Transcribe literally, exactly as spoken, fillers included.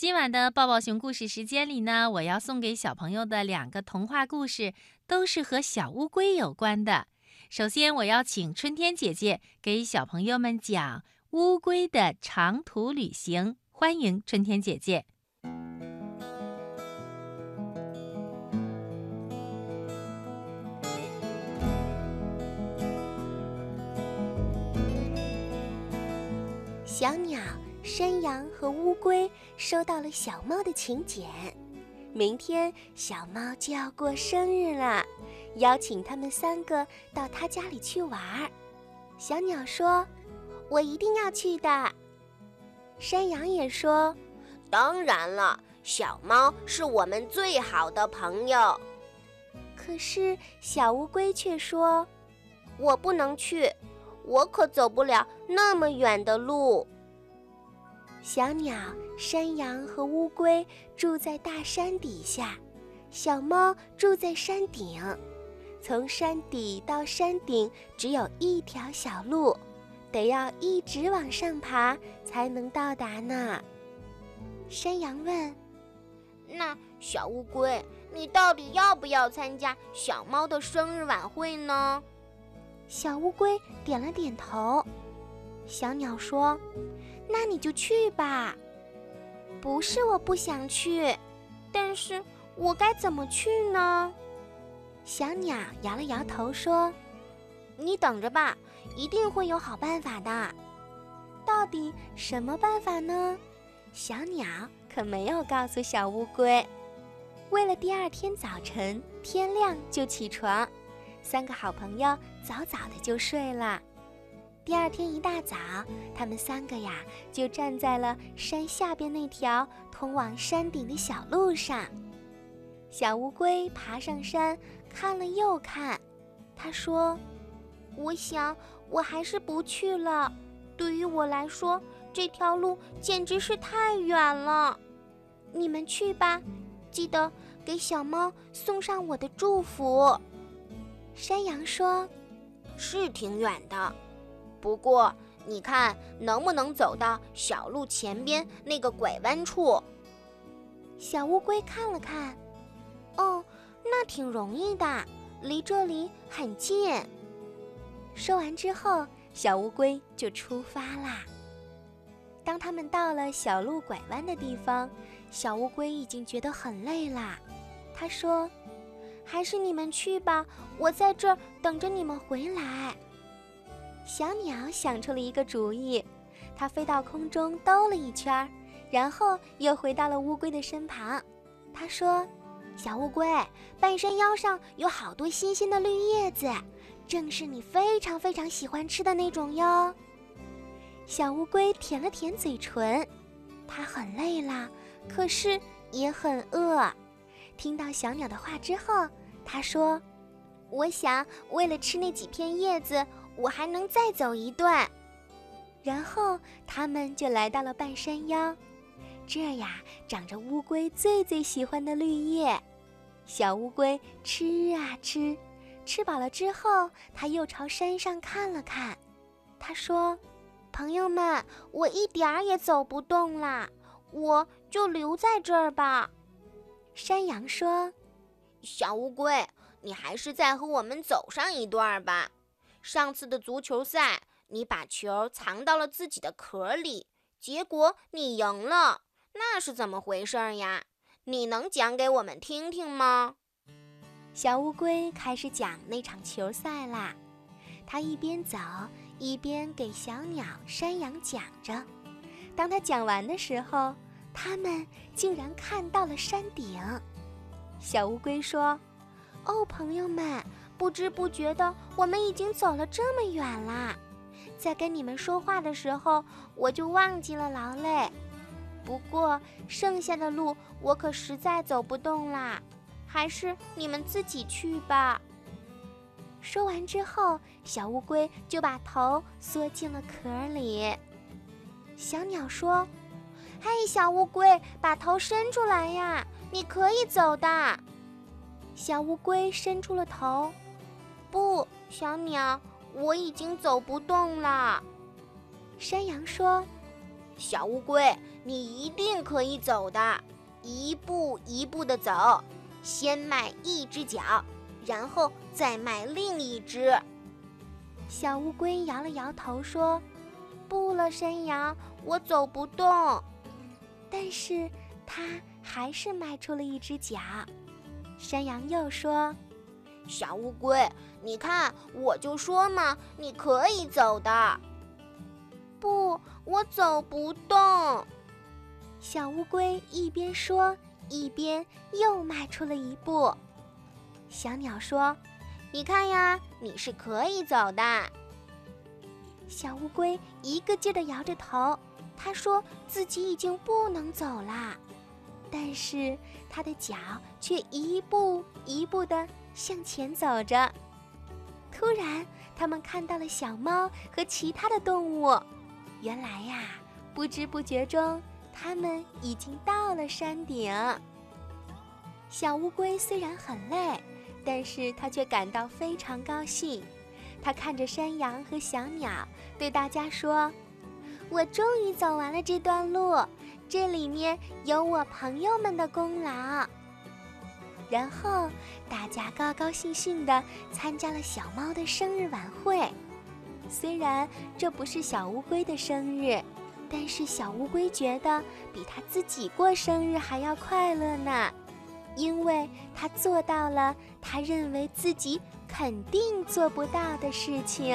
今晚的抱抱熊故事时间里呢，我要送给小朋友的两个童话故事都是和小乌龟有关的。首先我要请春天姐姐给小朋友们讲乌龟的长途旅行，欢迎春天姐姐。小鸟、山羊和乌龟收到了小猫的请柬，明天小猫就要过生日了，邀请他们三个到他家里去玩。小鸟说：“我一定要去的。”山羊也说：“当然了，小猫是我们最好的朋友。”可是小乌龟却说：“我不能去。”我可走不了那么远的路。小鸟、山羊和乌龟住在大山底下，小猫住在山顶。从山底到山顶只有一条小路，得要一直往上爬才能到达呢。山羊问：“那小乌龟，你到底要不要参加小猫的生日晚会呢？”小乌龟点了点头。小鸟说：“那你就去吧。”“不是，我不想去。”“但是我该怎么去呢？”小鸟摇了摇头说：“你等着吧，一定会有好办法的。”到底什么办法呢？小鸟可没有告诉小乌龟。为了第二天早晨天亮就起床，三个好朋友早早的就睡了。第二天一大早，他们三个呀就站在了山下边那条通往山顶的小路上。小乌龟爬上山，看了又看，他说：“我想我还是不去了，对于我来说这条路简直是太远了。你们去吧，记得给小猫送上我的祝福。”山羊说：“是挺远的，不过你看能不能走到小路前边那个拐弯处？”小乌龟看了看，哦，那挺容易的，离这里很近。说完之后，小乌龟就出发啦。当他们到了小路拐弯的地方，小乌龟已经觉得很累啦。他说：“还是你们去吧，我在这儿等着你们回来。”小鸟想出了一个主意，它飞到空中兜了一圈，然后又回到了乌龟的身旁。它说：“小乌龟，半山腰上有好多新鲜的绿叶子，正是你非常非常喜欢吃的那种哟。”小乌龟舔了舔嘴唇，它很累了，可是也很饿。听到小鸟的话之后，他说：“我想为了吃那几片叶子，我还能再走一段。”然后他们就来到了半山腰，这呀长着乌龟最最喜欢的绿叶。小乌龟吃啊吃，吃饱了之后，他又朝山上看了看。他说：“朋友们，我一点儿也走不动啦，我就留在这儿吧。”山羊说：“小乌龟，你还是再和我们走上一段吧。上次的足球赛，你把球藏到了自己的壳里，结果你赢了，那是怎么回事呀？你能讲给我们听听吗？”小乌龟开始讲那场球赛啦，它一边走一边给小鸟、山羊讲着。当它讲完的时候，他们竟然看到了山顶。小乌龟说：“哦，朋友们，不知不觉的我们已经走了这么远啦。在跟你们说话的时候，我就忘记了劳累。不过剩下的路我可实在走不动啦，还是你们自己去吧。”说完之后，小乌龟就把头缩进了壳里。小鸟说：“嘿，小乌龟，把头伸出来呀，你可以走的。”小乌龟伸出了头。“不，小鸟，我已经走不动了。”山羊说：“小乌龟，你一定可以走的，一步一步的走，先迈一只脚，然后再迈另一只。”小乌龟摇了摇头说：“不了，山羊，我走不动。”但是它还是迈出了一只脚。山羊又说：“小乌龟，你看，我就说嘛，你可以走的。”“不，我走不动。”小乌龟一边说，一边又迈出了一步。小鸟说：“你看呀，你是可以走的。”小乌龟一个劲儿地摇着头，它说自己已经不能走了，但是它的脚却一步一步地向前走着。突然，他们看到了小猫和其他的动物。原来呀，不知不觉中，他们已经到了山顶。小乌龟虽然很累，但是它却感到非常高兴。它看着山羊和小鸟，对大家说：“我终于走完了这段路，这里面有我朋友们的功劳。”然后，大家高高兴兴地参加了小猫的生日晚会。虽然这不是小乌龟的生日，但是小乌龟觉得比它自己过生日还要快乐呢，因为它做到了它认为自己肯定做不到的事情。